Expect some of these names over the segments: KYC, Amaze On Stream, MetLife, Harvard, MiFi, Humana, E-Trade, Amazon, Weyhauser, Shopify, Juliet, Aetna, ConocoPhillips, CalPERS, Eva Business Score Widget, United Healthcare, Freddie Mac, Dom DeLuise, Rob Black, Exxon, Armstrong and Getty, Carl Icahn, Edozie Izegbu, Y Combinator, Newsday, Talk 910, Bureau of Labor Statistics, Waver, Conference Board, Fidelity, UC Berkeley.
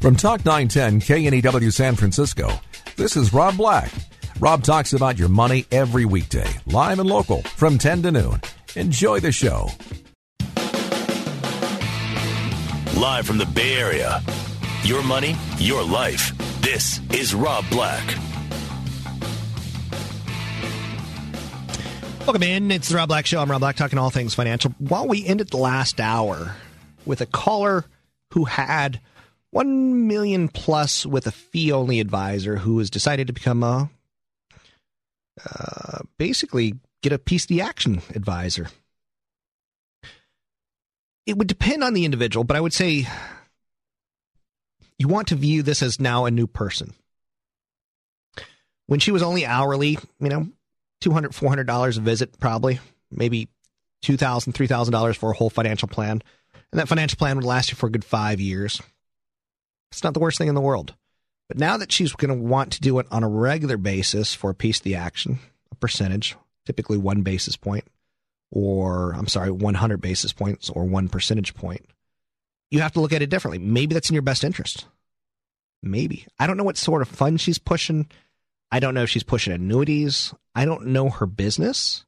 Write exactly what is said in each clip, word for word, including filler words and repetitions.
From Talk nine ten, K N E W San Francisco, this is Rob Black. Rob talks about your money every weekday, live and local, from ten to noon. Enjoy the show. Live from the Bay Area, your money, your life. This is Rob Black. Welcome in. It's the Rob Black Show. I'm Rob Black, talking all things financial. While we ended the last hour with a caller who had One million plus with a fee-only advisor who has decided to become a, uh, basically get a piece of the action advisor. It would depend on the individual, but I would say you want to view this as now a new person. When she was only hourly, you know, two hundred dollars, four hundred dollars a visit, probably, maybe two thousand dollars, three thousand dollars for a whole financial plan. And that financial plan would last you for a good five years. It's not the worst thing in the world. But now that she's going to want to do it on a regular basis for a piece of the action, a percentage, typically one basis point, or I'm sorry, one hundred basis points or one percentage point, you have to look at it differently. Maybe that's in your best interest. Maybe. I don't know what sort of fund she's pushing. I don't know if she's pushing annuities. I don't know her business.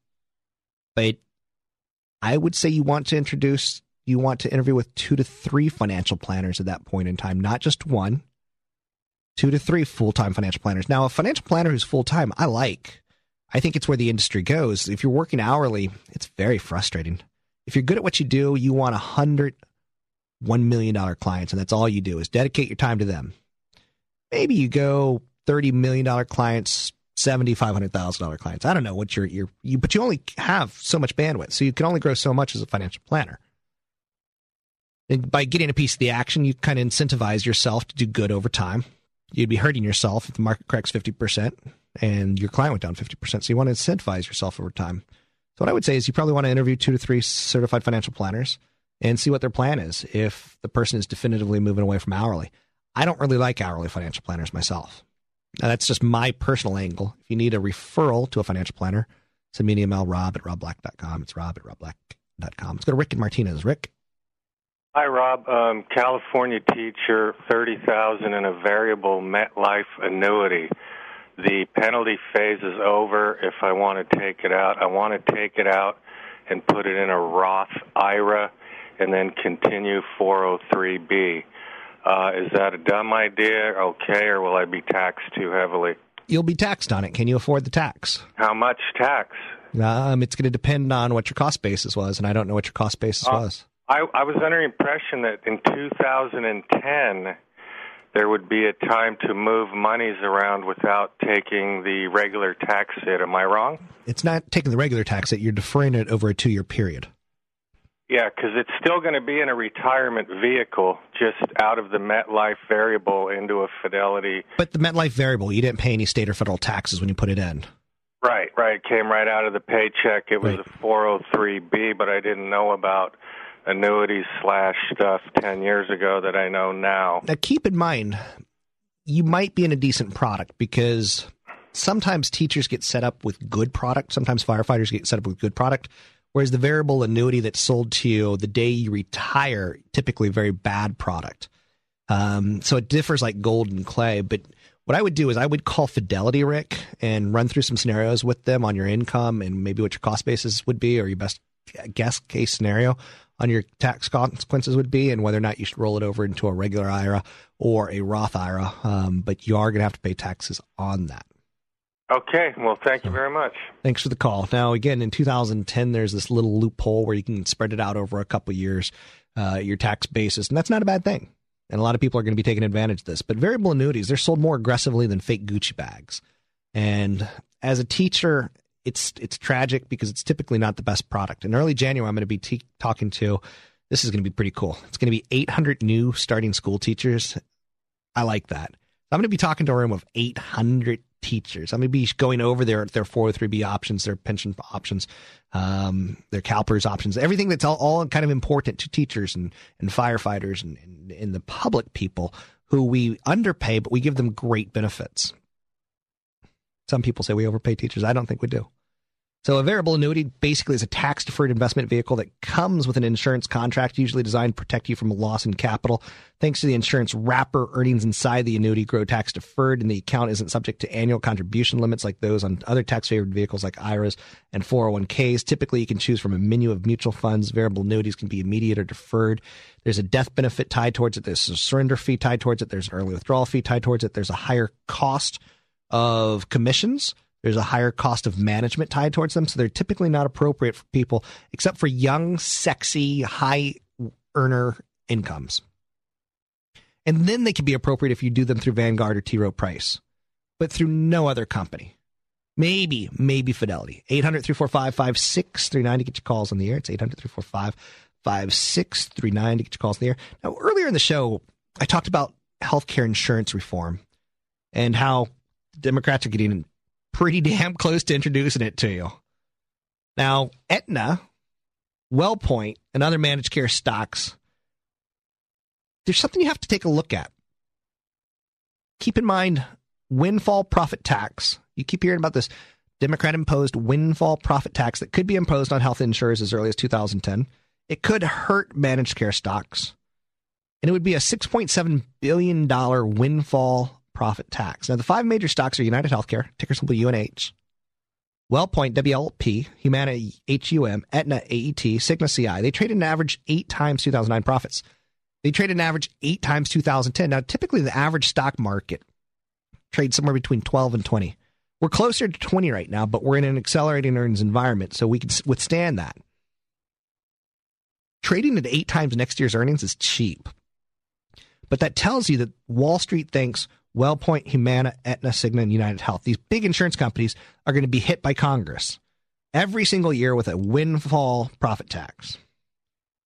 But I would say you want to introduce... You want to interview with two to three financial planners at that point in time, not just one, two to three full-time financial planners. Now, a financial planner who's full-time, I like. I think it's where the industry goes. If you're working hourly, it's very frustrating. If you're good at what you do, you want one hundred, one million dollar clients, and that's all you do is dedicate your time to them. Maybe you go thirty million dollar clients, seventy, five hundred thousand dollar clients. I don't know what your your you, but you only have so much bandwidth, so you can only grow so much as a financial planner. And by getting a piece of the action, you kind of incentivize yourself to do good over time. You'd be hurting yourself if the market corrects fifty percent and your client went down fifty percent. So you want to incentivize yourself over time. So what I would say is you probably want to interview two to three certified financial planners and see what their plan is if the person is definitively moving away from hourly. I don't really like hourly financial planners myself. Now, that's just my personal angle. If you need a referral to a financial planner, send me an email, rob at rob black dot com. It's rob at rob black dot com. Let's go to Rick and Martinez. Rick. Hi, Rob. Um, California teacher, thirty thousand dollars in a variable MetLife annuity. The penalty phase is over. If I want to take it out, I want to take it out and put it in a Roth I R A and then continue four oh three B. Uh, is that a dumb idea? Okay, or will I be taxed too heavily? You'll be taxed on it. Can you afford the tax? How much tax? Um, it's going to depend on what your cost basis was, and I don't know what your cost basis uh, was. I, I was under the impression that in two thousand ten, there would be a time to move monies around without taking the regular tax hit. Am I wrong? It's not taking the regular tax hit. You're deferring it over a two-year period. Yeah, because it's still going to be in a retirement vehicle, just out of the MetLife variable into a Fidelity. But the MetLife variable, you didn't pay any state or federal taxes when you put it in. Right, right. It came right out of the paycheck. It was right. A four oh three B, but I didn't know about annuities slash stuff ten years ago that I know now. Now, keep in mind, you might be in a decent product because sometimes teachers get set up with good product. Sometimes firefighters get set up with good product, whereas the variable annuity that's sold to you the day you retire, typically very bad product. Um, so it differs like gold and clay. But what I would do is I would call Fidelity, Rick, and run through some scenarios with them on your income and maybe what your cost basis would be or your best guess case scenario on your tax consequences would be and whether or not you should roll it over into a regular I R A or a Roth I R A. Um, but you are going to have to pay taxes on that. Okay. Well, thank you very much. Thanks for the call. Now, again, in two thousand ten, there's this little loophole where you can spread it out over a couple of years, uh, your tax basis. And that's not a bad thing. And a lot of people are going to be taking advantage of this. But variable annuities, they're sold more aggressively than fake Gucci bags. And as a teacher, It's it's tragic because it's typically not the best product. In early January, I'm going to be te- talking to, this is going to be pretty cool. It's going to be eight hundred new starting school teachers I like that. I'm going to be talking to a room of eight hundred teachers. I'm going to be going over their, their four oh three B options, their pension options, um, their CalPERS options, everything that's all, all kind of important to teachers and, and firefighters and, and, and the public people who we underpay, but we give them great benefits. Some people say we overpay teachers. I don't think we do. So a variable annuity basically is a tax-deferred investment vehicle that comes with an insurance contract, usually designed to protect you from a loss in capital. Thanks to the insurance wrapper, earnings inside the annuity grow tax-deferred, and the account isn't subject to annual contribution limits like those on other tax-favored vehicles like I R As and four oh one Ks. Typically, you can choose from a menu of mutual funds. Variable annuities can be immediate or deferred. There's a death benefit tied towards it. There's a surrender fee tied towards it. There's an early withdrawal fee tied towards it. There's a higher cost of commissions. There's a higher cost of management tied towards them, so they're typically not appropriate for people, except for young, sexy, high earner incomes. And then they can be appropriate if you do them through Vanguard or T. Rowe Price, but through no other company. Maybe, maybe Fidelity. eight hundred, three four five, five six three nine to get your calls on the air. It's eight hundred, three four five, five six three nine to get your calls on the air. Now, earlier in the show, I talked about healthcare insurance reform and how Democrats are getting pretty damn close to introducing it to you. Now, Aetna, WellPoint, and other managed care stocks, there's something you have to take a look at. Keep in mind, windfall profit tax. You keep hearing about this Democrat-imposed windfall profit tax that could be imposed on health insurers as early as two thousand ten. It could hurt managed care stocks. And it would be a six point seven billion dollars windfall profit tax. Now, the five major stocks are United Healthcare, ticker symbol U N H, WellPoint, W L P, Humana, H U M, Aetna, A E T, Cigna, C I. They traded an average eight times two thousand nine profits. They traded an average eight times two thousand ten. Now, typically, the average stock market trades somewhere between twelve and twenty. We're closer to twenty right now, but we're in an accelerating earnings environment, so we can withstand that. Trading at eight times next year's earnings is cheap. But that tells you that Wall Street thinks WellPoint, Humana, Aetna, Cigna, and United Health, these big insurance companies, are going to be hit by Congress every single year with a windfall profit tax.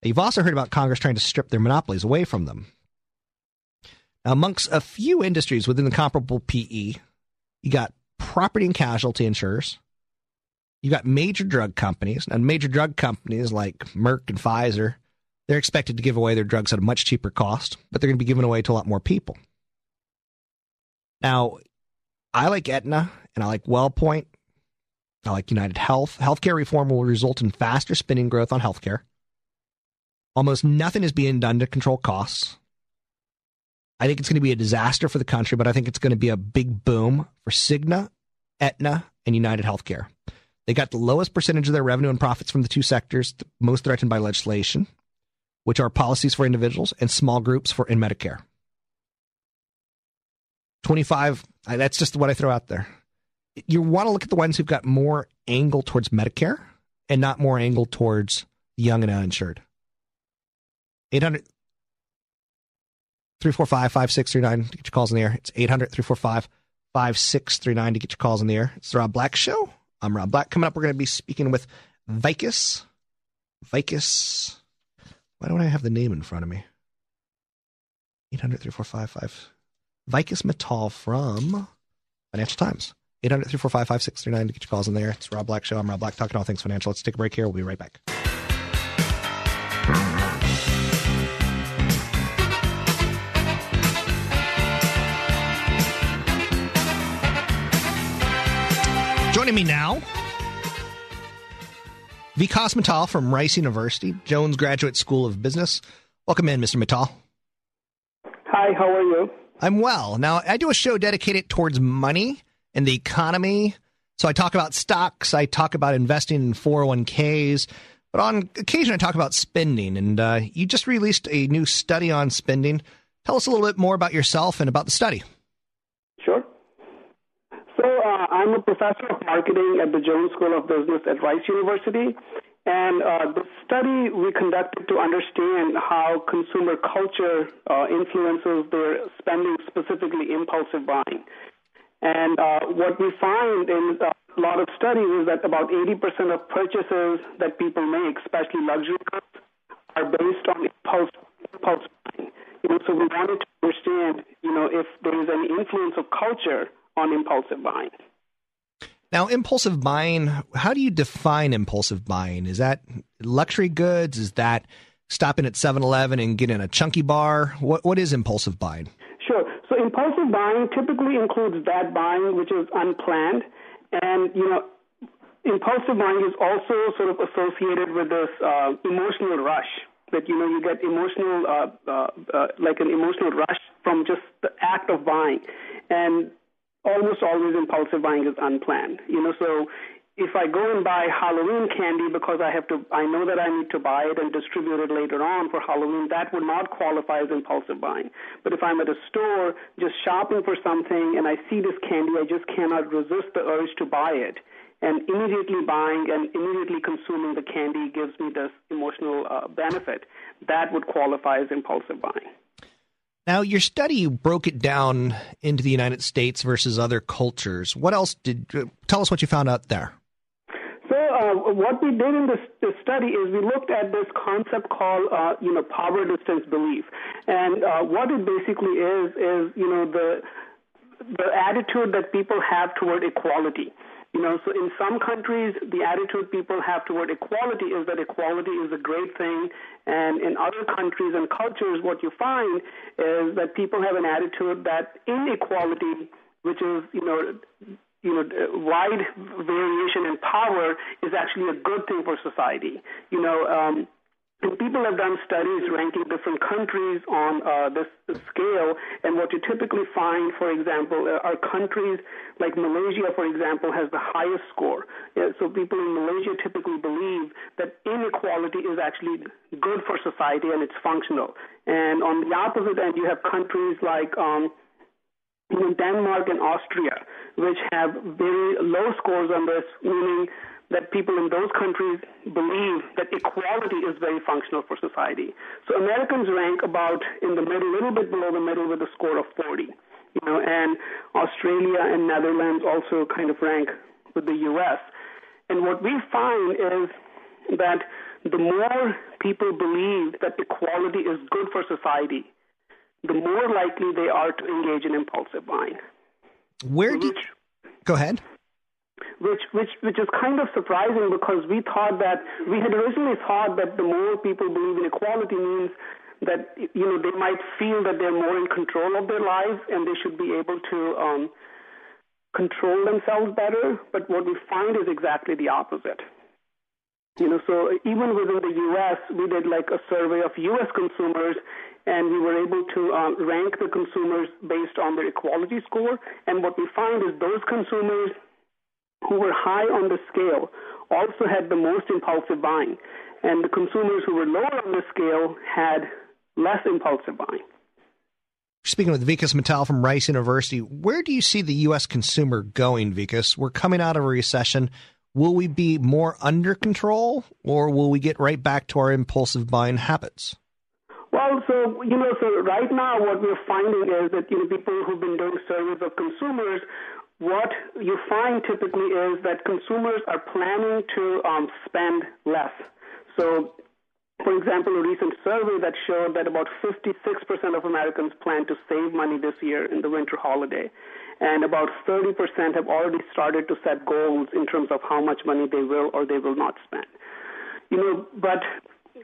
You've also heard about Congress trying to strip their monopolies away from them. Now, amongst a few industries within the comparable P E, you got property and casualty insurers. You got major drug companies. Now, major drug companies like Merck and Pfizer, they're expected to give away their drugs at a much cheaper cost, but they're going to be given away to a lot more people. Now, I like Aetna, and I like WellPoint. I like United Health. Healthcare reform will result in faster spending growth on healthcare. Almost nothing is being done to control costs. I think it's going to be a disaster for the country, but I think it's going to be a big boom for Cigna, Aetna, and United Healthcare. They got the lowest percentage of their revenue and profits from the two sectors most threatened by legislation, which are policies for individuals and small groups for in Medicare. twenty-five, that's just what I throw out there. You want to look at the ones who've got more angle towards Medicare and not more angle towards young and uninsured. eight hundred, three four five, five six three nine to get your calls in the air. It's eight hundred, three four five, five six three nine to get your calls in the air. It's the Rob Black Show. I'm Rob Black. Coming up, we're going to be speaking with Vikas. Vikas. Why don't I have the name in front of me? eight hundred, three four five, five six three nine. Vikas Mittal from Financial Times. eight hundred, three four five, five six three nine to get your calls in there. It's Rob Black Show. I'm Rob Black, talking all things financial. Let's take a break here. We'll be right back. Joining me now, Vikas Mittal from Rice University, Jones Graduate School of Business. Welcome in, Mister Mittal. Hi, how are you? I'm well. Now, I do a show dedicated towards money and the economy. So I talk about stocks. I talk about investing in four oh one Ks. But on occasion, I talk about spending. And uh, you just released a new study on spending. Tell us a little bit more about yourself and about the study. Sure. So uh, I'm a professor of marketing at the Jones School of Business at Rice University. And uh, the study we conducted to understand how consumer culture uh, influences their spending, specifically impulsive buying. And uh, what we find in a lot of studies is that about eighty percent of purchases that people make, especially luxury goods, are based on impulse, impulse buying. You know, so we wanted to understand, you know, know, if there is an influence of culture on impulsive buying. Now, impulsive buying, how do you define impulsive buying? Is that luxury goods? Is that stopping at seven eleven and getting a chunky bar? What What is impulsive buying? Sure. So impulsive buying typically includes that buying which is unplanned. And, you know, impulsive buying is also sort of associated with this uh, emotional rush that, you know, you get emotional, uh, uh, uh, like an emotional rush from just the act of buying. And almost always impulsive buying is unplanned. You know, so if I go and buy Halloween candy because I have to, I know that I need to buy it and distribute it later on for Halloween, that would not qualify as impulsive buying. But if I'm at a store just shopping for something and I see this candy, I just cannot resist the urge to buy it. And immediately buying and immediately consuming the candy gives me this emotional uh, benefit. That would qualify as impulsive buying. Now, your study broke it down into the United States versus other cultures. What else did – tell us what you found out there. So uh, what we did in this, this study is we looked at this concept called, uh, you know, power distance belief. And uh, what it basically is is, you know, the the attitude that people have toward equality. You know, so in some countries, the attitude people have toward equality is that equality is a great thing. And in other countries and cultures, what you find is that people have an attitude that inequality, which is, you know, you know, wide variation in power, is actually a good thing for society. You know, um, and people have done studies ranking different countries on uh, this, this scale, and what you typically find, for example, are countries like Malaysia, for example, has the highest score. Yeah, so people in Malaysia typically believe that inequality is actually good for society and it's functional. And on the opposite end, you have countries like um, in Denmark and Austria, which have very low scores on this, meaning that people in those countries believe that equality is very functional for society. So Americans rank about in the middle, a little bit below the middle with a score of forty. You know, and Australia and Netherlands also kind of rank with the U S. And what we find is that the more people believe that equality is good for society, the more likely they are to engage in impulsive buying. Where did you... Go ahead. Which, which which is kind of surprising because we thought that we had originally thought that the more people believe in equality means that, you know, they might feel that they're more in control of their lives and they should be able to um, control themselves better. But what we find is exactly the opposite. You know, so even within the U S, we did like a survey of U S consumers, and we were able to um, rank the consumers based on their equality score. And what we find is those consumers who were high on the scale also had the most impulsive buying, and the consumers who were lower on the scale had less impulsive buying. Speaking with Vikas Mittal from Rice University, where do you see the U S consumer going, Vikas? We're coming out of a recession. Will we be more under control, or will we get right back to our impulsive buying habits? Well, so, you know, so right now what we're finding is that, you know, people who've been doing surveys of consumers, what you find typically is that consumers are planning to um, spend less. So, for example, a recent survey that showed that about fifty-six percent of Americans plan to save money this year in the winter holiday, and about thirty percent have already started to set goals in terms of how much money they will or they will not spend. You know, but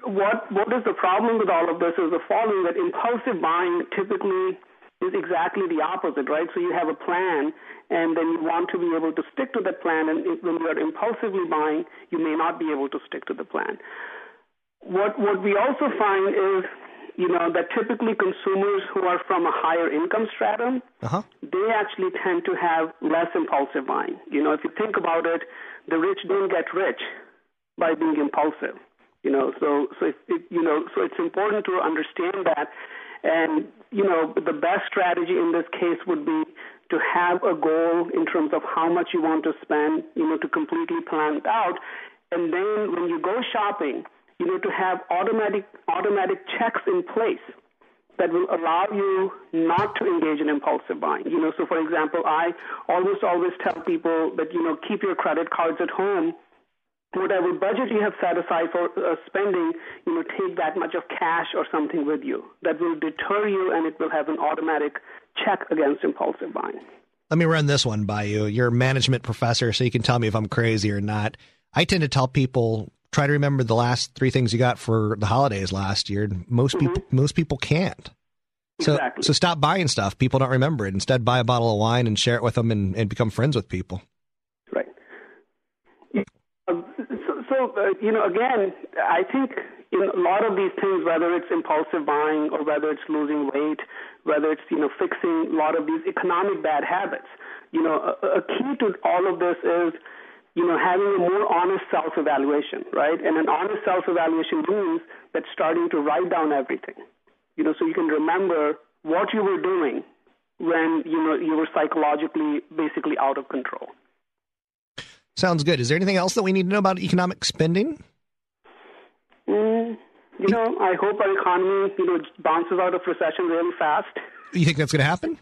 what what is the problem with all of this is the following, that impulsive buying typically is exactly the opposite, right? So you have a plan, and then you want to be able to stick to that plan, and if, when you are impulsively buying, you may not be able to stick to the plan. What what we also find is, you know, that typically consumers who are from a higher income stratum, uh-huh. they actually tend to have less impulsive buying. You know, if you think about it, the rich don't get rich by being impulsive. You know, so so if, if, you know, so it's important to understand that. And, you know, the best strategy in this case would be to have a goal in terms of how much you want to spend, you know, to completely plan it out. And then when you go shopping, you know, to have automatic automatic checks in place that will allow you not to engage in impulsive buying. You know, so, for example, I almost always tell people that, you know, keep your credit cards at home whatever budget you have set aside for uh, spending, you know, take that much of cash or something with you. That will deter you, and it will have an automatic check against impulsive buying. Let me run this one by you. You're a management professor, so you can tell me if I'm crazy or not. I tend to tell people, try to remember the last three things you got for the holidays last year. Most mm-hmm. people, most people can't. So, exactly. so stop buying stuff. People don't remember it. Instead, buy a bottle of wine and share it with them, and, and become friends with people. Right. So, so uh, you know, again, I think in a lot of these things, whether it's impulsive buying or whether it's losing weight, whether it's, you know, fixing a lot of these economic bad habits, you know, a, a key to all of this is, you know, having a more honest self-evaluation, right? And an honest self-evaluation means that starting to write down everything. You know, so you can remember what you were doing when, you know, you were psychologically basically out of control. Sounds good. Is there anything else that we need to know about economic spending? Mm, you know, I hope our economy, you know, bounces out of recession really fast. You think that's going to happen?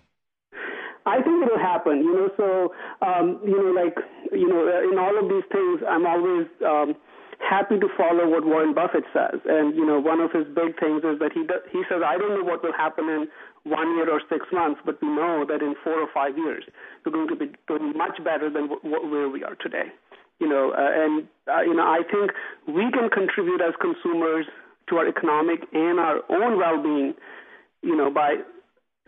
I think it'll happen. You know, so, um, you know, like, you know, in all of these things, I'm always um, – happy to follow what Warren Buffett says. And, you know, one of his big things is that he does, he says, I don't know what will happen in one year or six months, but we know that in four or five years, we're going to be doing much better than w- w- where we are today. You know, uh, and, uh, you know, I think we can contribute as consumers to our economic and our own well-being, you know, by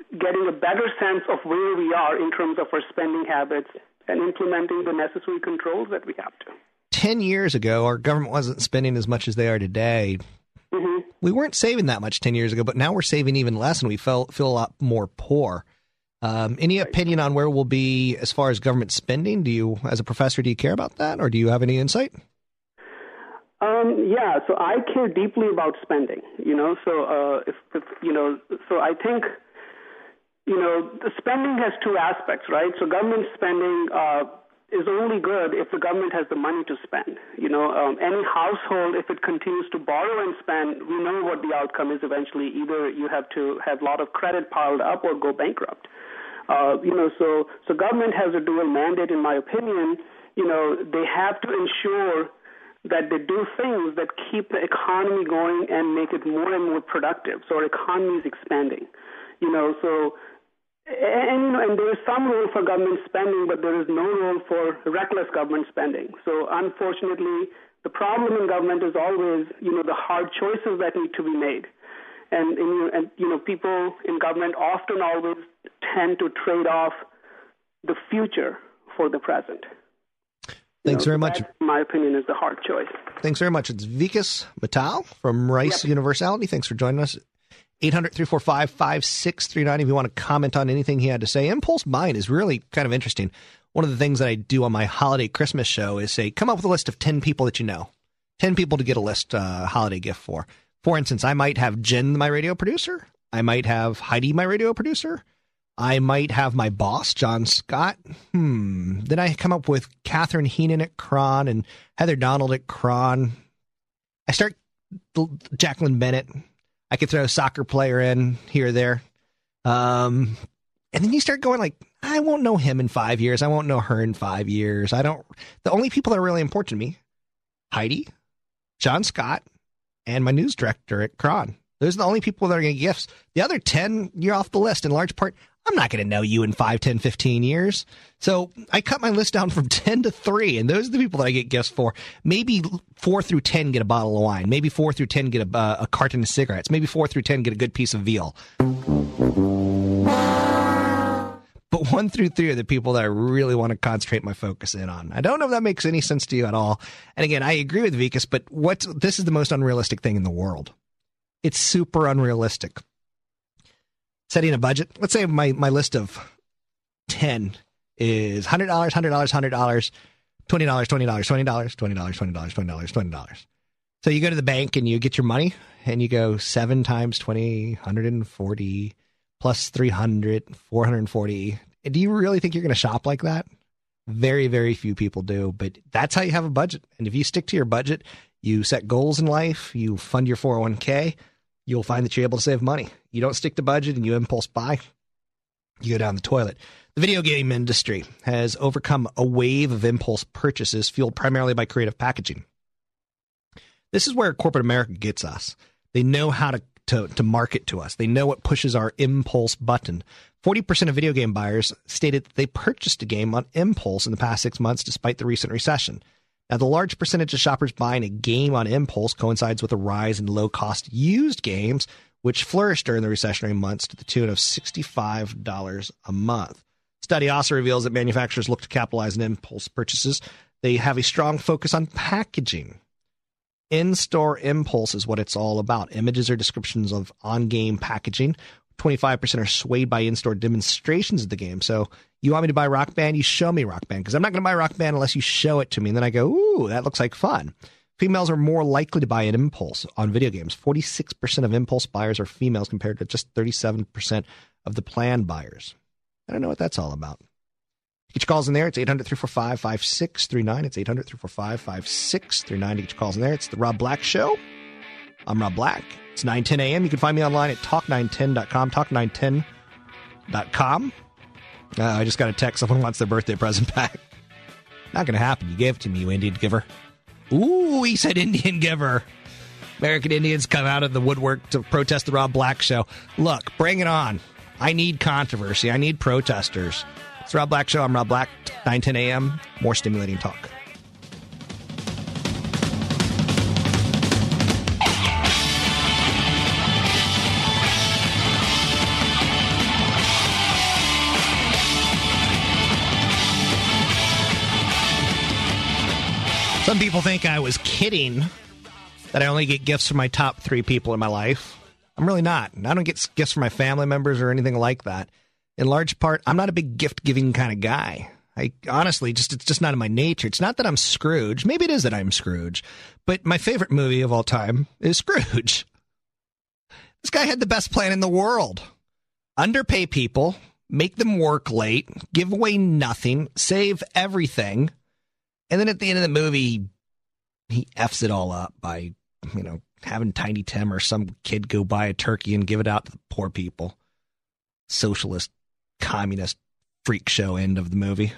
getting a better sense of where we are in terms of our spending habits and implementing the necessary controls that we have to. Ten years ago, our government wasn't spending as much as they are today. Mm-hmm. We weren't saving that much ten years ago, but now we're saving even less, and we feel, feel a lot more poor. Um, any opinion on where we'll be as far as government spending? Do you, as a professor, do you care about that, or do you have any insight? Um, yeah, so I care deeply about spending. You know, so uh, if, if you know, so I think. You know, the spending has two aspects, right? So government spending uh, is only good if the government has the money to spend. You know, um, any household, if it continues to borrow and spend, we know what the outcome is eventually. Either you have to have a lot of credit piled up or go bankrupt. Uh, you know, so, so government has a dual mandate, in my opinion. You know, they have to ensure that they do things that keep the economy going and make it more and more productive. So our economy is expanding. You know, so... And, you know, and there is some role for government spending, but there is no role for reckless government spending. So unfortunately, the problem in government is always, you know, the hard choices that need to be made. And, and, and you know, people in government often always tend to trade off the future for the present. Thanks you know, very much. That, in my opinion, is the hard choice. Thanks very much. It's Vikas Mittal from Rice yep. University. Thanks for joining us. eight hundred, three four five, five six three nine if you want to comment on anything he had to say. Impulse buying is really kind of interesting. One of the things that I do on my holiday Christmas show is say, come up with a list of ten people that you know, ten people to get a list uh, holiday gift for. For instance, I might have Jen, my radio producer. I might have Heidi, my radio producer. I might have my boss, John Scott. Hmm. Then I come up with Catherine Heenan at Cron and Heather Donald at Cron. I start Jacqueline Bennett. I could throw a soccer player in here or there. Um, and then you start going like, I won't know him in five years. I won't know her in five years. I don't. The only people that are really important to me, Heidi, John Scott, and my news director at Cron. Those are the only people that are going to get gifts. The other ten, you're off the list in large part. I'm not going to know you in five, ten, fifteen years. So I cut my list down from ten to three, and those are the people that I get gifts for. Maybe four through ten get a bottle of wine. Maybe four through ten get a, uh, a carton of cigarettes. Maybe four through ten get a good piece of veal. But one through three are the people that I really want to concentrate my focus in on. I don't know if that makes any sense to you at all. And again, I agree with Vikas, but what's, this is the most unrealistic thing in the world. It's super unrealistic. Setting a budget. Let's say my, my list of ten is one hundred dollars, one hundred dollars, one hundred dollars, twenty dollars, twenty dollars, twenty dollars, twenty dollars, twenty dollars, twenty dollars, twenty dollars. So you go to the bank and you get your money and you go seven times twenty, one hundred forty, plus three hundred, four hundred forty. Do you really think you're going to shop like that? Very, very few people do, but that's how you have a budget. And if you stick to your budget, you set goals in life, you fund your four oh one k, you'll find that you're able to save money. You don't stick to budget and you impulse buy, you go down the toilet. The video game industry has overcome a wave of impulse purchases fueled primarily by creative packaging. This is where corporate America gets us. They know how to, to, to market to us. They know what pushes our impulse button. forty percent of video game buyers stated that they purchased a game on impulse in the past six months despite the recent recession. Now, the large percentage of shoppers buying a game on impulse coincides with a rise in low-cost used games, which flourished during the recessionary months to the tune of sixty-five dollars a month. Study also reveals that manufacturers look to capitalize on impulse purchases. They have a strong focus on packaging. In-store impulse is what it's all about. Images or descriptions of on-game packaging. twenty-five percent are swayed by in-store demonstrations of the game. So you want me to buy Rock Band? You show me Rock Band, because I'm not going to buy Rock Band unless you show it to me. And then I go, ooh, that looks like fun. Females are more likely to buy an impulse on video games. forty-six percent of impulse buyers are females compared to just thirty-seven percent of the planned buyers. I don't know what that's all about. Get your calls in there. It's eight hundred, three four five, five six three nine. It's eight hundred, three four five, five six three nine to get your calls in there. It's the Rob Black Show. I'm Rob Black. It's nine ten a.m. You can find me online at talk nine ten dot com, talk nine ten dot com. Uh, I just got a text. Someone wants their birthday present back. Not going to happen. You gave it to me, you Indian giver. Ooh, he said Indian giver. American Indians come out of the woodwork to protest the Rob Black Show. Look, bring it on. I need controversy. I need protesters. It's the Rob Black Show. I'm Rob Black. nine ten a.m. More stimulating talk. Some people think I was kidding that I only get gifts from my top three people in my life. I'm really not. I don't get gifts from my family members or anything like that. In large part, I'm not a big gift-giving kind of guy. I honestly, just it's just not in my nature. It's not that I'm Scrooge. Maybe it is that I'm Scrooge. But my favorite movie of all time is Scrooge. This guy had the best plan in the world. Underpay people, make them work late, give away nothing, save everything. And then at the end of the movie, he F's it all up by, you know, having Tiny Tim or some kid go buy a turkey and give it out to the poor people. Socialist, communist freak show end of the movie.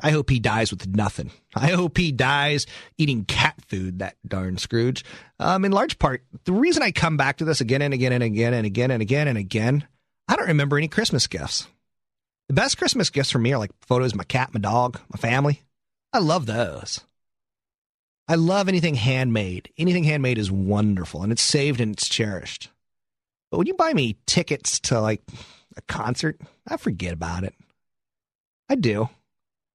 I hope he dies with nothing. I hope he dies eating cat food, that darn Scrooge. Um, in large part, the reason I come back to this again and again and again and again and again and again, I don't remember any Christmas gifts. The best Christmas gifts for me are like photos of my cat, my dog, my family. I love those. I love anything handmade. Anything handmade is wonderful, and it's saved and it's cherished. But when you buy me tickets to, like, a concert, I forget about it. I do.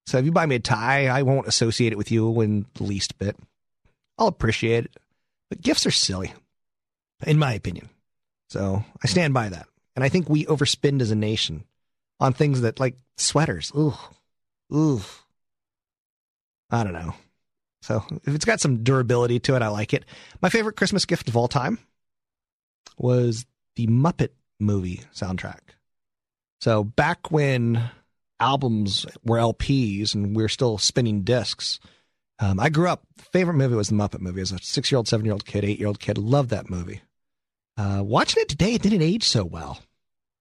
So if you buy me a tie, I won't associate it with you in the least bit. I'll appreciate it. But gifts are silly, in my opinion. So I stand by that. And I think we overspend as a nation on things that, like, sweaters. Ooh, ooh. I don't know. So if it's got some durability to it, I like it. My favorite Christmas gift of all time was the Muppet movie soundtrack. So back when albums were L Ps and we were still spinning discs, um, I grew up. Favorite movie was the Muppet movie. As a six-year-old, seven-year-old kid, eight-year-old kid, loved that movie. Uh, watching it today, it didn't age so well.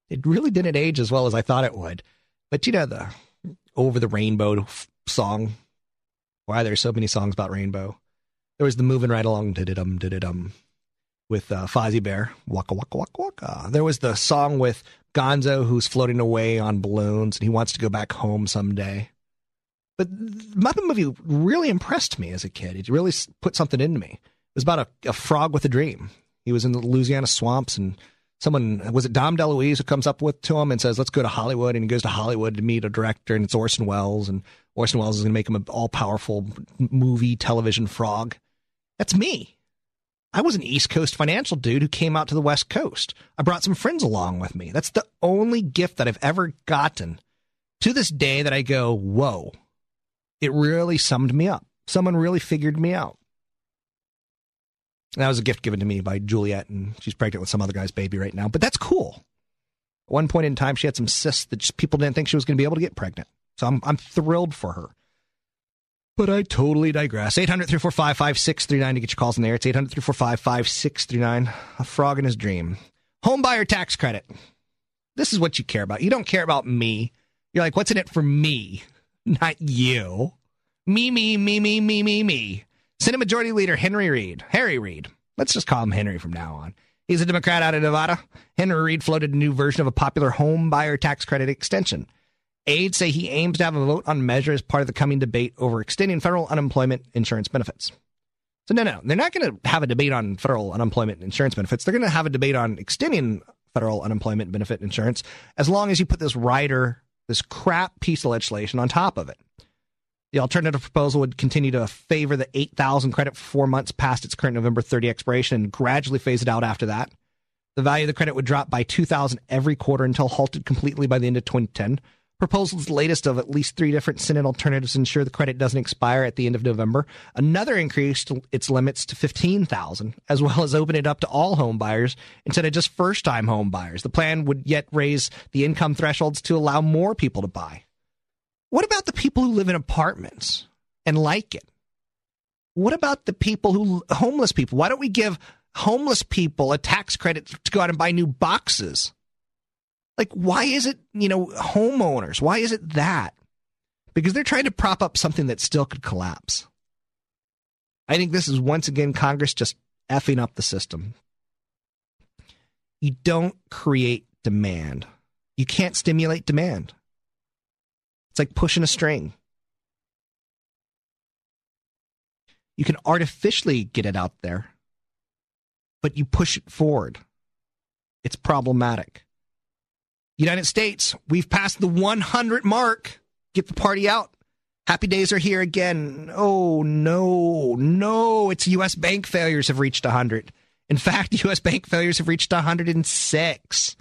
It really didn't age as well as I thought it would. But you know, the Over the Rainbow f- song. Why there's so many songs about rainbow. There was the Moving Right Along, did-a-dum, did-a-dum, with uh, Fozzie Bear, waka, waka, waka, waka. There was the song with Gonzo, who's floating away on balloons, and he wants to go back home someday. But the Muppet movie really impressed me as a kid. It really put something into me. It was about a, a frog with a dream. He was in the Louisiana swamps, and someone, was it Dom DeLuise, who comes up with to him and says, let's go to Hollywood, and he goes to Hollywood to meet a director, and it's Orson Welles, and Orson Welles is going to make him an all-powerful movie, television frog. That's me. I was an East Coast financial dude who came out to the West Coast. I brought some friends along with me. That's the only gift that I've ever gotten to this day that I go, whoa, it really summed me up. Someone really figured me out. And that was a gift given to me by Juliet, and she's pregnant with some other guy's baby right now. But that's cool. At one point in time, she had some cysts that just, people didn't think she was going to be able to get pregnant. So I'm I'm thrilled for her. But I totally digress. eight hundred, three four five, five six three nine to get your calls in there. It's eight hundred, three four five, five six three nine. A frog in his dream. Home buyer tax credit. This is what you care about. You don't care about me. You're like, what's in it for me? Not you. Me, me, me, me, me, me, me. Senate Majority Leader Henry Reid, Harry Reid, let's just call him Henry from now on. He's a Democrat out of Nevada. Henry Reid floated a new version of a popular home buyer tax credit extension. Aides say he aims to have a vote on measure as part of the coming debate over extending federal unemployment insurance benefits. So no, no, they're not going to have a debate on federal unemployment insurance benefits. They're going to have a debate on extending federal unemployment benefit insurance as long as you put this rider, this crap piece of legislation on top of it. The alternative proposal would continue to favor the eight thousand credit for four months past its current November thirtieth expiration and gradually phase it out after that. The value of the credit would drop by two thousand dollars every quarter until halted completely by the end of twenty ten. Proposal's latest of at least three different Senate alternatives ensure the credit doesn't expire at the end of November. Another increased its limits to fifteen thousand dollars, as well as open it up to all home buyers instead of just first-time home buyers. The plan would yet raise the income thresholds to allow more people to buy. What about the people who live in apartments and like it? What about the people who, homeless people? Why don't we give homeless people a tax credit to go out and buy new boxes? Like, why is it, you know, homeowners? Why is it that? Because they're trying to prop up something that still could collapse. I think this is, once again, Congress just effing up the system. You don't create demand. You can't stimulate demand. It's like pushing a string. You can artificially get it out there, but you push it forward. It's problematic. United States, we've passed the one hundred mark. Get the party out. Happy days are here again. Oh, no, no. It's U S bank failures have reached one hundred. In fact, U S bank failures have reached one hundred six.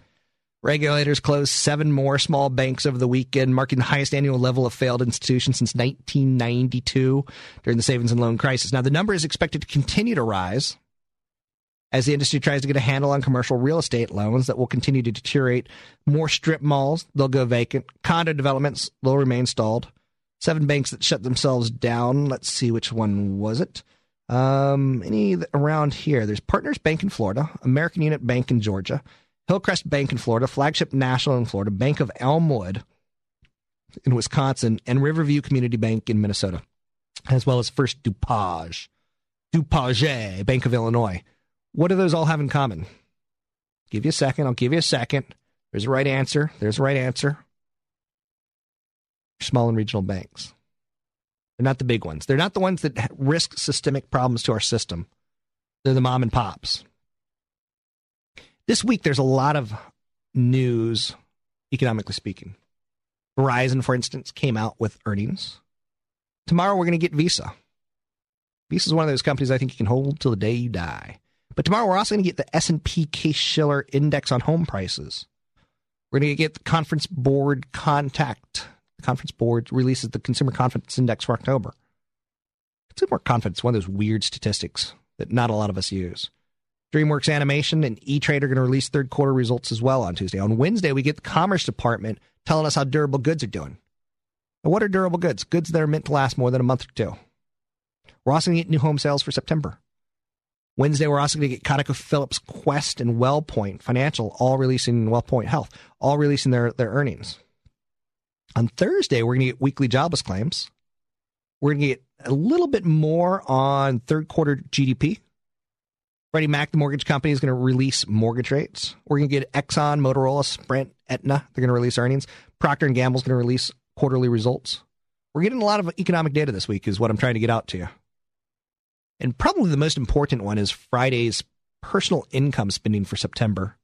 Regulators closed seven more small banks over the weekend, marking the highest annual level of failed institutions since nineteen ninety-two during the savings and loan crisis. Now, the number is expected to continue to rise as the industry tries to get a handle on commercial real estate loans that will continue to deteriorate. More strip malls, they'll go vacant. Condo developments, they'll remain stalled. Seven banks that shut themselves down. Let's see, which one was it? Um, any around here? There's Partners Bank in Florida, American Unit Bank in Georgia, Hillcrest Bank in Florida, Flagship National in Florida, Bank of Elmwood in Wisconsin, and Riverview Community Bank in Minnesota, as well as First DuPage, DuPage Bank of Illinois. What do those all have in common? Give you a second. I'll give you a second. There's a right answer. There's a right answer. Small and regional banks. They're not the big ones. They're not the ones that risk systemic problems to our system. They're the mom and pops. This week, there's a lot of news, economically speaking. Verizon, for instance, came out with earnings. Tomorrow, we're going to get Visa. Visa is one of those companies I think you can hold till the day you die. But tomorrow we're also going to get the S and P Case-Shiller Index on home prices. We're going to get the Conference Board contact. The Conference Board releases the Consumer Confidence Index for October. Consumer Confidence, one of those weird statistics that not a lot of us use. DreamWorks Animation and E-Trade are going to release third quarter results as well on Tuesday. On Wednesday, we get the Commerce Department telling us how durable goods are doing. Now, what are durable goods? Goods that are meant to last more than a month or two. We're also going to get new home sales for September. Wednesday, we're also going to get ConocoPhillips, Quest, and WellPoint Financial, all releasing WellPoint Health, all releasing their, their earnings. On Thursday, we're going to get weekly jobless claims. We're going to get a little bit more on third quarter G D P. Freddie Mac, the mortgage company, is going to release mortgage rates. We're going to get Exxon, Motorola, Sprint, Aetna. They're going to release earnings. Procter and Gamble is going to release quarterly results. We're getting a lot of economic data this week is what I'm trying to get out to you. And probably the most important one is Friday's personal income spending for September.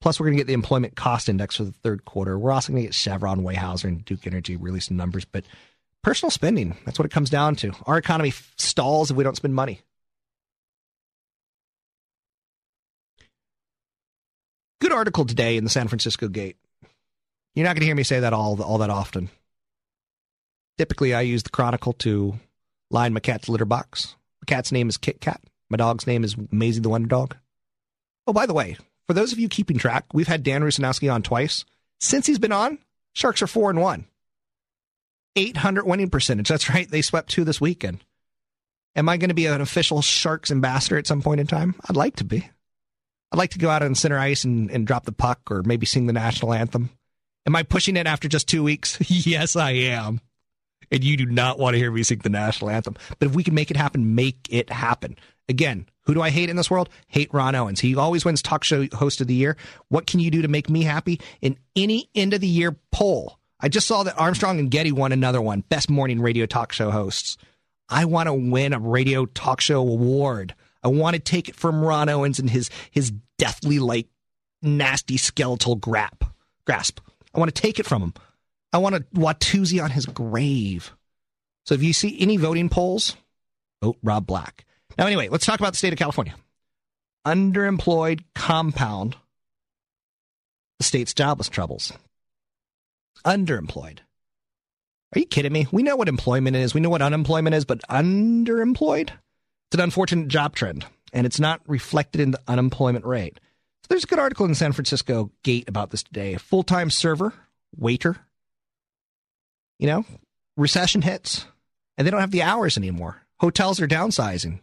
Plus, we're going to get the employment cost index for the third quarter. We're also going to get Chevron, Weyhauser, and Duke Energy releasing numbers. But personal spending, that's what it comes down to. Our economy stalls if we don't spend money. Good article today in the San Francisco Gate. You're not going to hear me say that all, all that often. Typically, I use the Chronicle to line my cat's litter box. My cat's name is Kit Kat. My dog's name is Maisie the Wonder Dog. Oh, by the way, for those of you keeping track, we've had Dan Rusinowski on twice. Since he's been on, Sharks are four and one. eight hundred winning percentage. That's right. They swept two this weekend. Am I going to be an official Sharks ambassador at some point in time? I'd like to be. I'd like to go out on center ice and, and drop the puck or maybe sing the national anthem. Am I pushing it after just two weeks? Yes, I am. and you do not want to hear me sing the national anthem. But if we can make it happen, make it happen. Again, who do I hate in this world? Hate Ron Owens. He always wins talk show host of the year. What can you do to make me happy? In any end of the year poll, I just saw that Armstrong and Getty won another one. Best morning radio talk show hosts. I want to win a radio talk show award. I want to take it from Ron Owens and his his deathly, like, nasty skeletal grasp. grasp. I want to take it from him. I want a Watusi on his grave. So if you see any voting polls, vote Rob Black. Now, anyway, let's talk about the state of California. Underemployed compound the state's jobless troubles. Underemployed. Are you kidding me? We know what employment is. We know what unemployment is, but underemployed? It's an unfortunate job trend, and it's not reflected in the unemployment rate. So there's a good article in San Francisco Gate about this today. A full-time server, waiter, you know, recession hits, and they don't have the hours anymore. Hotels are downsizing.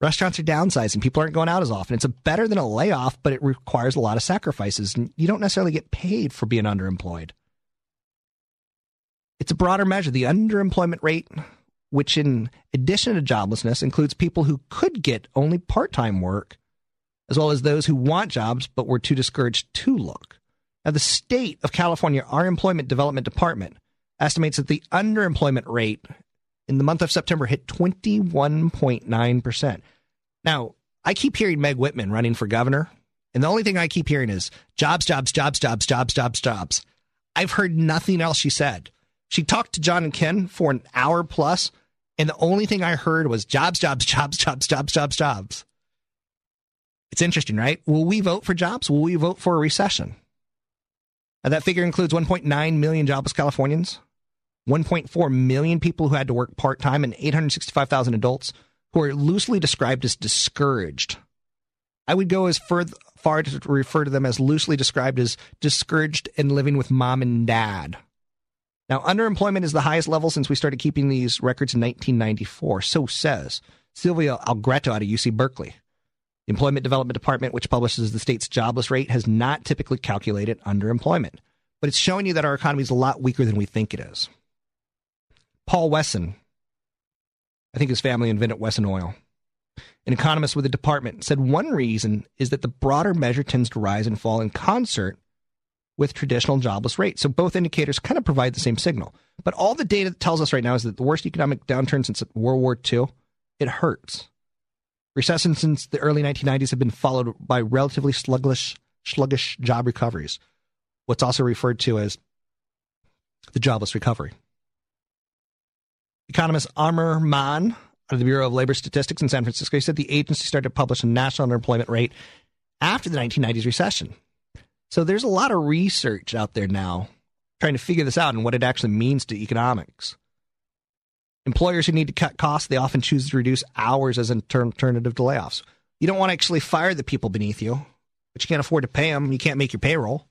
Restaurants are downsizing. People aren't going out as often. It's a better than a layoff, but it requires a lot of sacrifices, and you don't necessarily get paid for being underemployed. It's a broader measure. The underemployment rate, which in addition to joblessness, includes people who could get only part-time work, as well as those who want jobs but were too discouraged to look. Now, the state of California, our Employment Development Department, estimates that the underemployment rate in the month of September hit twenty-one point nine percent. Now, I keep hearing Meg Whitman running for governor, and the only thing I keep hearing is jobs, jobs, jobs, jobs, jobs, jobs, jobs. I've heard nothing else she said. She talked to John and Ken for an hour plus, and the only thing I heard was jobs, jobs, jobs, jobs, jobs, jobs, jobs. It's interesting, right? Will we vote for jobs? Will we vote for a recession? Now, that figure includes one point nine million jobless Californians, one point four million people who had to work part-time, and eight hundred sixty-five thousand adults who are loosely described as discouraged. I would go as far, far to refer to them as loosely described as discouraged and living with mom and dad. Now, underemployment is the highest level since we started keeping these records in nineteen ninety-four, so says Silvia Algretto out of U C Berkeley. The Employment Development Department, which publishes the state's jobless rate, has not typically calculated underemployment, but it's showing you that our economy is a lot weaker than we think it is. Paul Wesson, I think his family invented Wesson Oil, an economist with the department, said one reason is that the broader measure tends to rise and fall in concert with traditional jobless rates. So both indicators kind of provide the same signal. But all the data that tells us right now is that the worst economic downturn since World War Two, it hurts. Recessions since the early nineteen nineties have been followed by relatively sluggish, sluggish job recoveries, what's also referred to as the jobless recovery. Economist Amar Mann out of the Bureau of Labor Statistics in San Francisco, he said the agency started to publish a national unemployment rate after the nineteen nineties recession. So there's a lot of research out there now trying to figure this out and what it actually means to economics. Employers who need to cut costs, they often choose to reduce hours as an alternative to layoffs. You don't want to actually fire the people beneath you, but you can't afford to pay them. You can't make your payroll,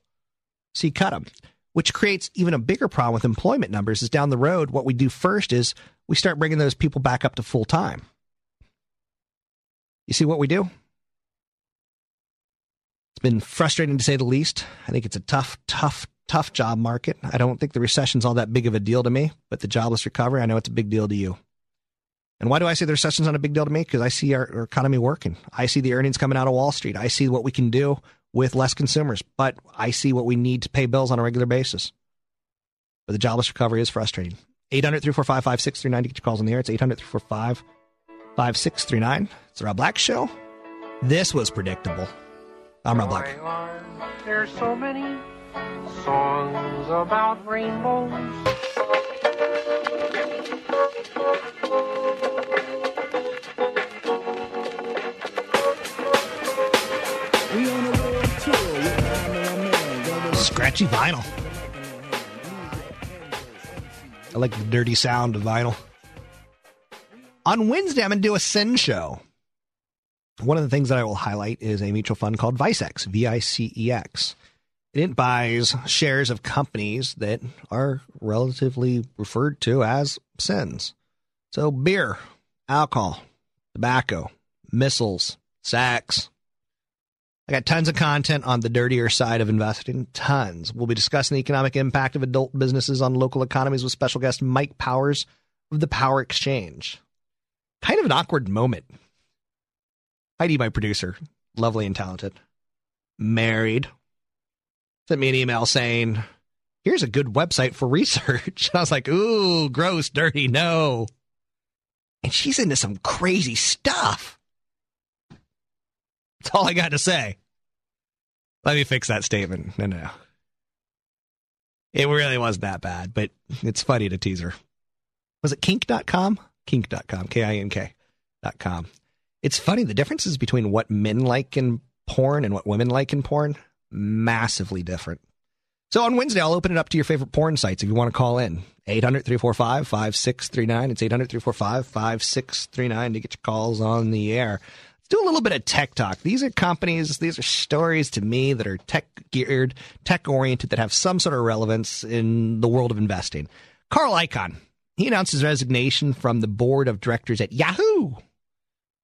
so you cut them, which creates even a bigger problem with employment numbers is down the road. What we do first is we start bringing those people back up to full time. You see what we do? It's been frustrating to say the least. I think it's a tough, tough, tough job market. I don't think the recession's all that big of a deal to me, but the jobless recovery, I know it's a big deal to you. And why do I say the recession's not a big deal to me? Because I see our, our economy working. I see the earnings coming out of Wall Street. I see what we can do with less consumers, but I see what we need to pay bills on a regular basis. But the jobless recovery is frustrating. eight hundred, three four five, five six three nine to get your calls on the air. It's eight hundred, three four five, five six three nine. It's the Rob Black Show. This was predictable. I'm Rob Black. There's so many songs about rainbows. We on a world tour. Scratchy vinyl. I like the dirty sound of vinyl. On Wednesday, I'm going to do a Sin show. One of the things that I will highlight is a mutual fund called Vicex, V I C E X. And it buys shares of companies that are relatively referred to as sins. So beer, alcohol, tobacco, missiles, sex, I got tons of content on the dirtier side of investing, tons. We'll be discussing the economic impact of adult businesses on local economies with special guest Mike Powers of the Power Exchange. Kind of an awkward moment. Heidi, my producer, lovely and talented, married, sent me an email saying, here's a good website for research. And I was like, ooh, gross, dirty, no. And she's into some crazy stuff. That's all I got to say. Let me fix that statement. No, no. It really wasn't that bad, but it's funny to tease her. Was it kink dot com? kink dot com, K I N K dot com. It's funny, the differences between what men like in porn and what women like in porn, massively different. So on Wednesday, I'll open it up to your favorite porn sites if you want to call in. eight hundred, three four five, five six three nine. It's eight hundred, three four five, five six three nine to get your calls on the air. Let's do a little bit of tech talk. These are companies, these are stories to me that are tech-geared, tech-oriented, that have some sort of relevance in the world of investing. Carl Icahn, he announced his resignation from the board of directors at Yahoo!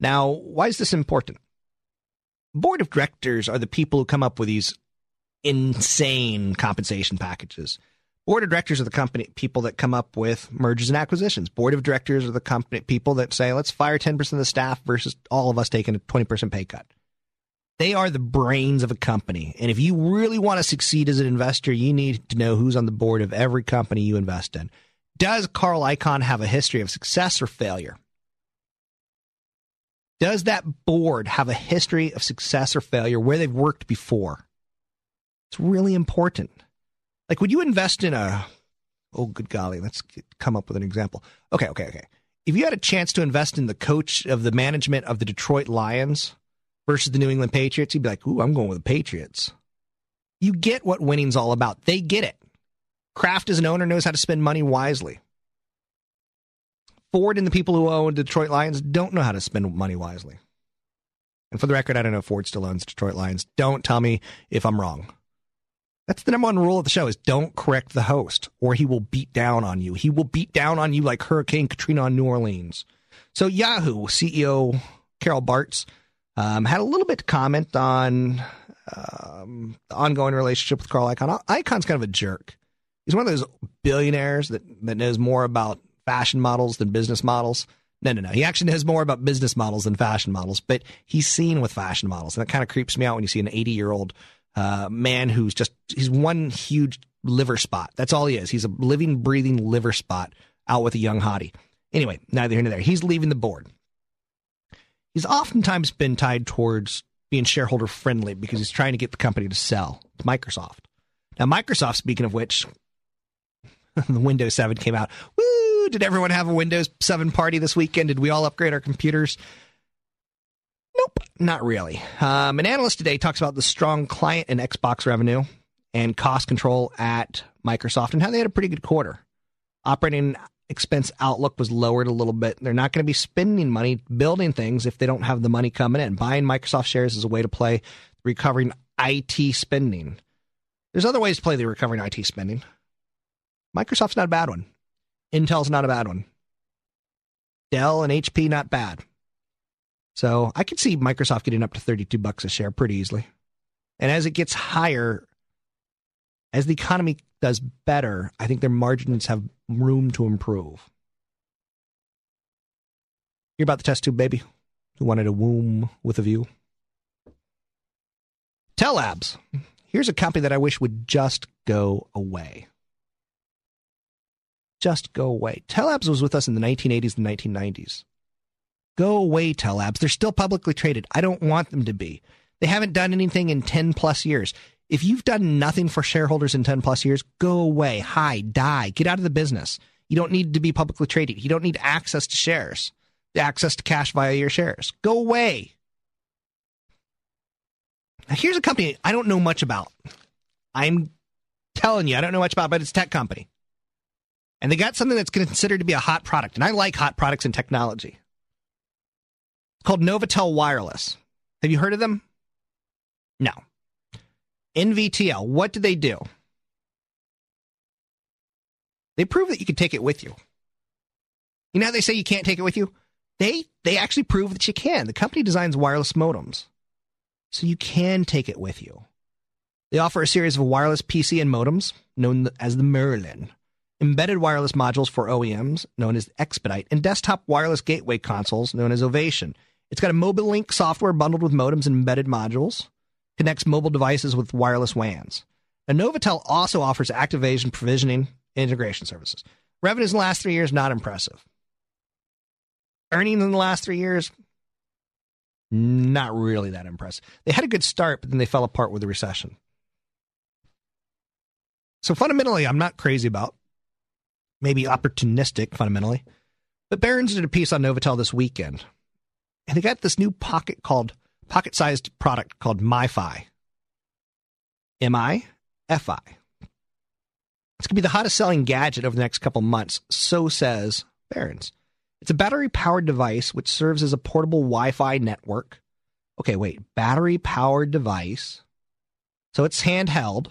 Now, why is this important? Board of directors are the people who come up with these insane compensation packages. Board of directors are the company people that come up with mergers and acquisitions. Board of directors are the company people that say, let's fire ten percent of the staff versus all of us taking a twenty percent pay cut. They are the brains of a company. And if you really want to succeed as an investor, you need to know who's on the board of every company you invest in. Does Carl Icahn have a history of success or failure? Does that board have a history of success or failure where they've worked before? It's really important. Like, would you invest in a, oh, good golly, let's get, come up with an example. Okay, okay, okay. If you had a chance to invest in the coach of the management of the Detroit Lions versus the New England Patriots, you'd be like, ooh, I'm going with the Patriots. You get what winning's all about. They get it. Kraft as an owner knows how to spend money wisely. Ford and the people who own the Detroit Lions don't know how to spend money wisely. And for the record, I don't know if Ford still owns Detroit Lions. Don't tell me if I'm wrong. That's the number one rule of the show is don't correct the host or he will beat down on you. He will beat down on you like Hurricane Katrina on New Orleans. So Yahoo C E O Carol Bartz um, had a little bit to comment on um, the ongoing relationship with Carl Icahn. Icahn's kind of a jerk. He's one of those billionaires that, that knows more about fashion models than business models. No, no, no. He actually knows more about business models than fashion models, but he's seen with fashion models. And that kind of creeps me out when you see an eighty-year-old Uh, man who's just, he's one huge liver spot. That's all he is. He's a living, breathing liver spot out with a young hottie. Anyway, neither here nor there. He's leaving the board. He's oftentimes been tied towards being shareholder friendly because he's trying to get the company to sell to Microsoft. Now, Microsoft, speaking of which, the Windows seven came out. Woo! Did everyone have a Windows seven party this weekend? Did we all upgrade our computers? Nope, not really. Um, an analyst today talks about the strong client and Xbox revenue and cost control at Microsoft and how they had a pretty good quarter. Operating expense outlook was lowered a little bit. They're not going to be spending money building things if they don't have the money coming in. Buying Microsoft shares is a way to play recovering I T spending. There's other ways to play the recovering I T spending. Microsoft's not a bad one. Intel's not a bad one. Dell and H P, not bad. So I could see Microsoft getting up to thirty-two bucks a share pretty easily. And as it gets higher, as the economy does better, I think their margins have room to improve. You're about the test tube baby who wanted a womb with a view. Tellabs. Here's a company that I wish would just go away. Just go away. Tellabs was with us in the nineteen eighties and nineteen nineties. Go away, Tellabs. They're still publicly traded. I don't want them to be. They haven't done anything in ten plus years. If you've done nothing for shareholders in ten plus years, go away, hide, die, get out of the business. You don't need to be publicly traded. You don't need access to shares, access to cash via your shares. Go away. Now, here's a company I don't know much about. I'm telling you, I don't know much about, but it's a tech company. And they got something that's considered to be a hot product. And I like hot products and technology. Called Novatel Wireless. Have you heard of them? No. N V T L. What do they do? They prove that you can take it with you. You know how they say you can't take it with you? They they actually prove that you can. The company designs wireless modems. so you can take it with you. They offer a series of wireless P C and modems, known as the Merlin, embedded wireless modules for O E Ms, known as Expedite, and desktop wireless gateway consoles, known as Ovation. It's got a mobile link software bundled with modems and embedded modules, connects mobile devices with wireless W A Ns. And Novatel also offers activation, provisioning, and integration services. Revenues in the last three years, not impressive. Earnings in the last three years, not really that impressive. They had a good start, but then they fell apart with the recession. So fundamentally, I'm not crazy about, maybe opportunistic fundamentally, but Barron's did a piece on Novatel this weekend. And they got this new pocket called pocket-sized product called MiFi. M I F I. It's going to be the hottest selling gadget over the next couple months, so says Barron's. It's a battery-powered device which serves as a portable Wi-Fi network. Okay, wait, battery-powered device. So it's handheld,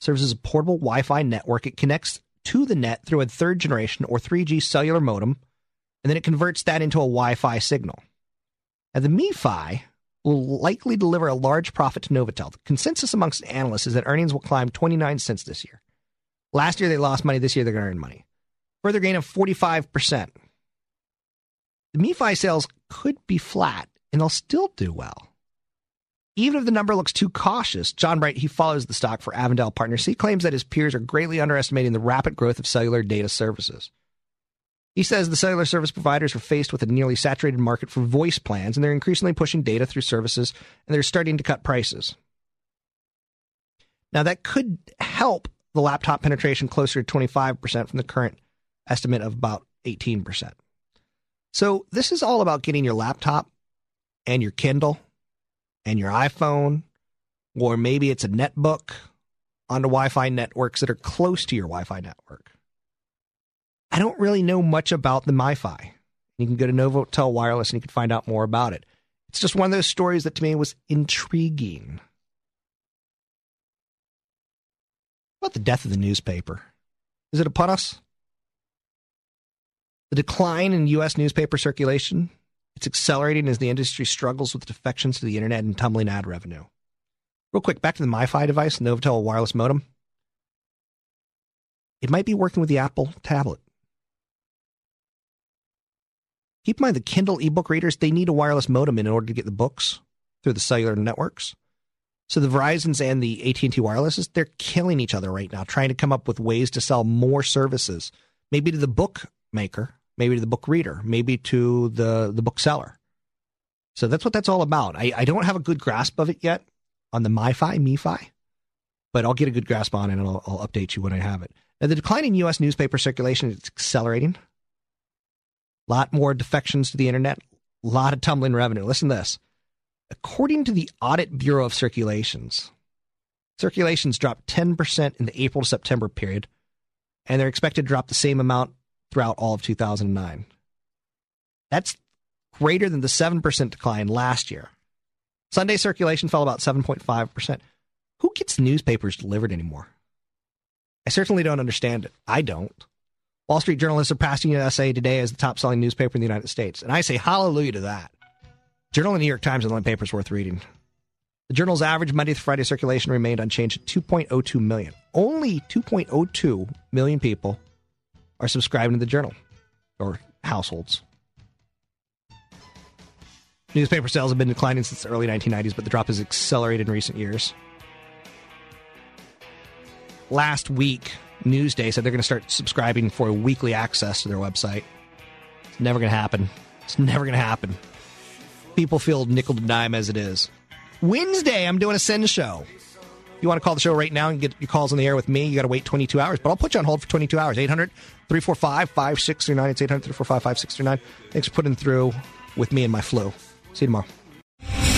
serves as a portable Wi-Fi network. It connects to the net through a third-generation or three G cellular modem, and then it converts that into a Wi-Fi signal. Now, the MiFi will likely deliver a large profit to Novatel. The consensus amongst analysts is that earnings will climb twenty-nine cents this year. Last year, they lost money. This year, they're going to earn money. Further gain of forty-five percent. The MiFi sales could be flat, and they'll still do well. Even if the number looks too cautious, John Bright, he follows the stock for Avondale Partners. He claims that his peers are greatly underestimating the rapid growth of cellular data services. He says the cellular service providers are faced with a nearly saturated market for voice plans, and they're increasingly pushing data through services, and they're starting to cut prices. Now, that could help the laptop penetration closer to twenty-five percent from the current estimate of about eighteen percent. So this is all about getting your laptop and your Kindle and your iPhone, or maybe it's a netbook, onto Wi-Fi networks that are close to your Wi-Fi network. I don't really know much about the MiFi. You can go to Novatel Wireless and you can find out more about it. It's just one of those stories that to me was intriguing. What about the death of the newspaper? Is it upon us? The decline in U S newspaper circulation, it's accelerating as the industry struggles with defections to the internet and tumbling ad revenue. Real quick, back to the MiFi device, Novatel Wireless modem. It might be working with the Apple tablet. Keep in mind the Kindle ebook readers, they need a wireless modem in order to get the books through the cellular networks. So the Verizons and the A T and T Wirelesses, they're killing each other right now, trying to come up with ways to sell more services, maybe to the bookmaker, maybe to the book reader, maybe to the, the bookseller. So that's what that's all about. I, I don't have a good grasp of it yet on the MiFi, MiFi, but I'll get a good grasp on it and I'll, I'll update you when I have it. Now, the decline in U S newspaper circulation is accelerating. A lot more defections to the internet, a lot of tumbling revenue. Listen to this. According to the Audit Bureau of Circulations, circulations dropped ten percent in the April to September period, and they're expected to drop the same amount throughout all of two thousand nine. That's greater than the seven percent decline last year. Sunday circulation fell about seven point five percent. Who gets newspapers delivered anymore? I certainly don't understand it. I don't. Wall Street Journal has surpassed U S A Today as the top-selling newspaper in the United States. And I say hallelujah to that. Journal and New York Times are the only papers worth reading. The Journal's average Monday through Friday circulation remained unchanged at two point oh two million. Only two point oh two million people are subscribing to the Journal, or households. Newspaper sales have been declining since the early nineteen nineties, but the drop has accelerated in recent years. Last week, Newsday said they're going to start subscribing for a weekly access to their website. It's never going to happen. It's never going to happen. People feel nickel to dime as it is. Wednesday, I'm doing a send show. If you want to call the show right now and get your calls on the air with me, you got to wait twenty-two hours. But I'll put you on hold for twenty-two hours. eight hundred, three four five, five six three nine. It's eight hundred, three four five, five six three nine. Thanks for putting through with me and my flu. See you tomorrow.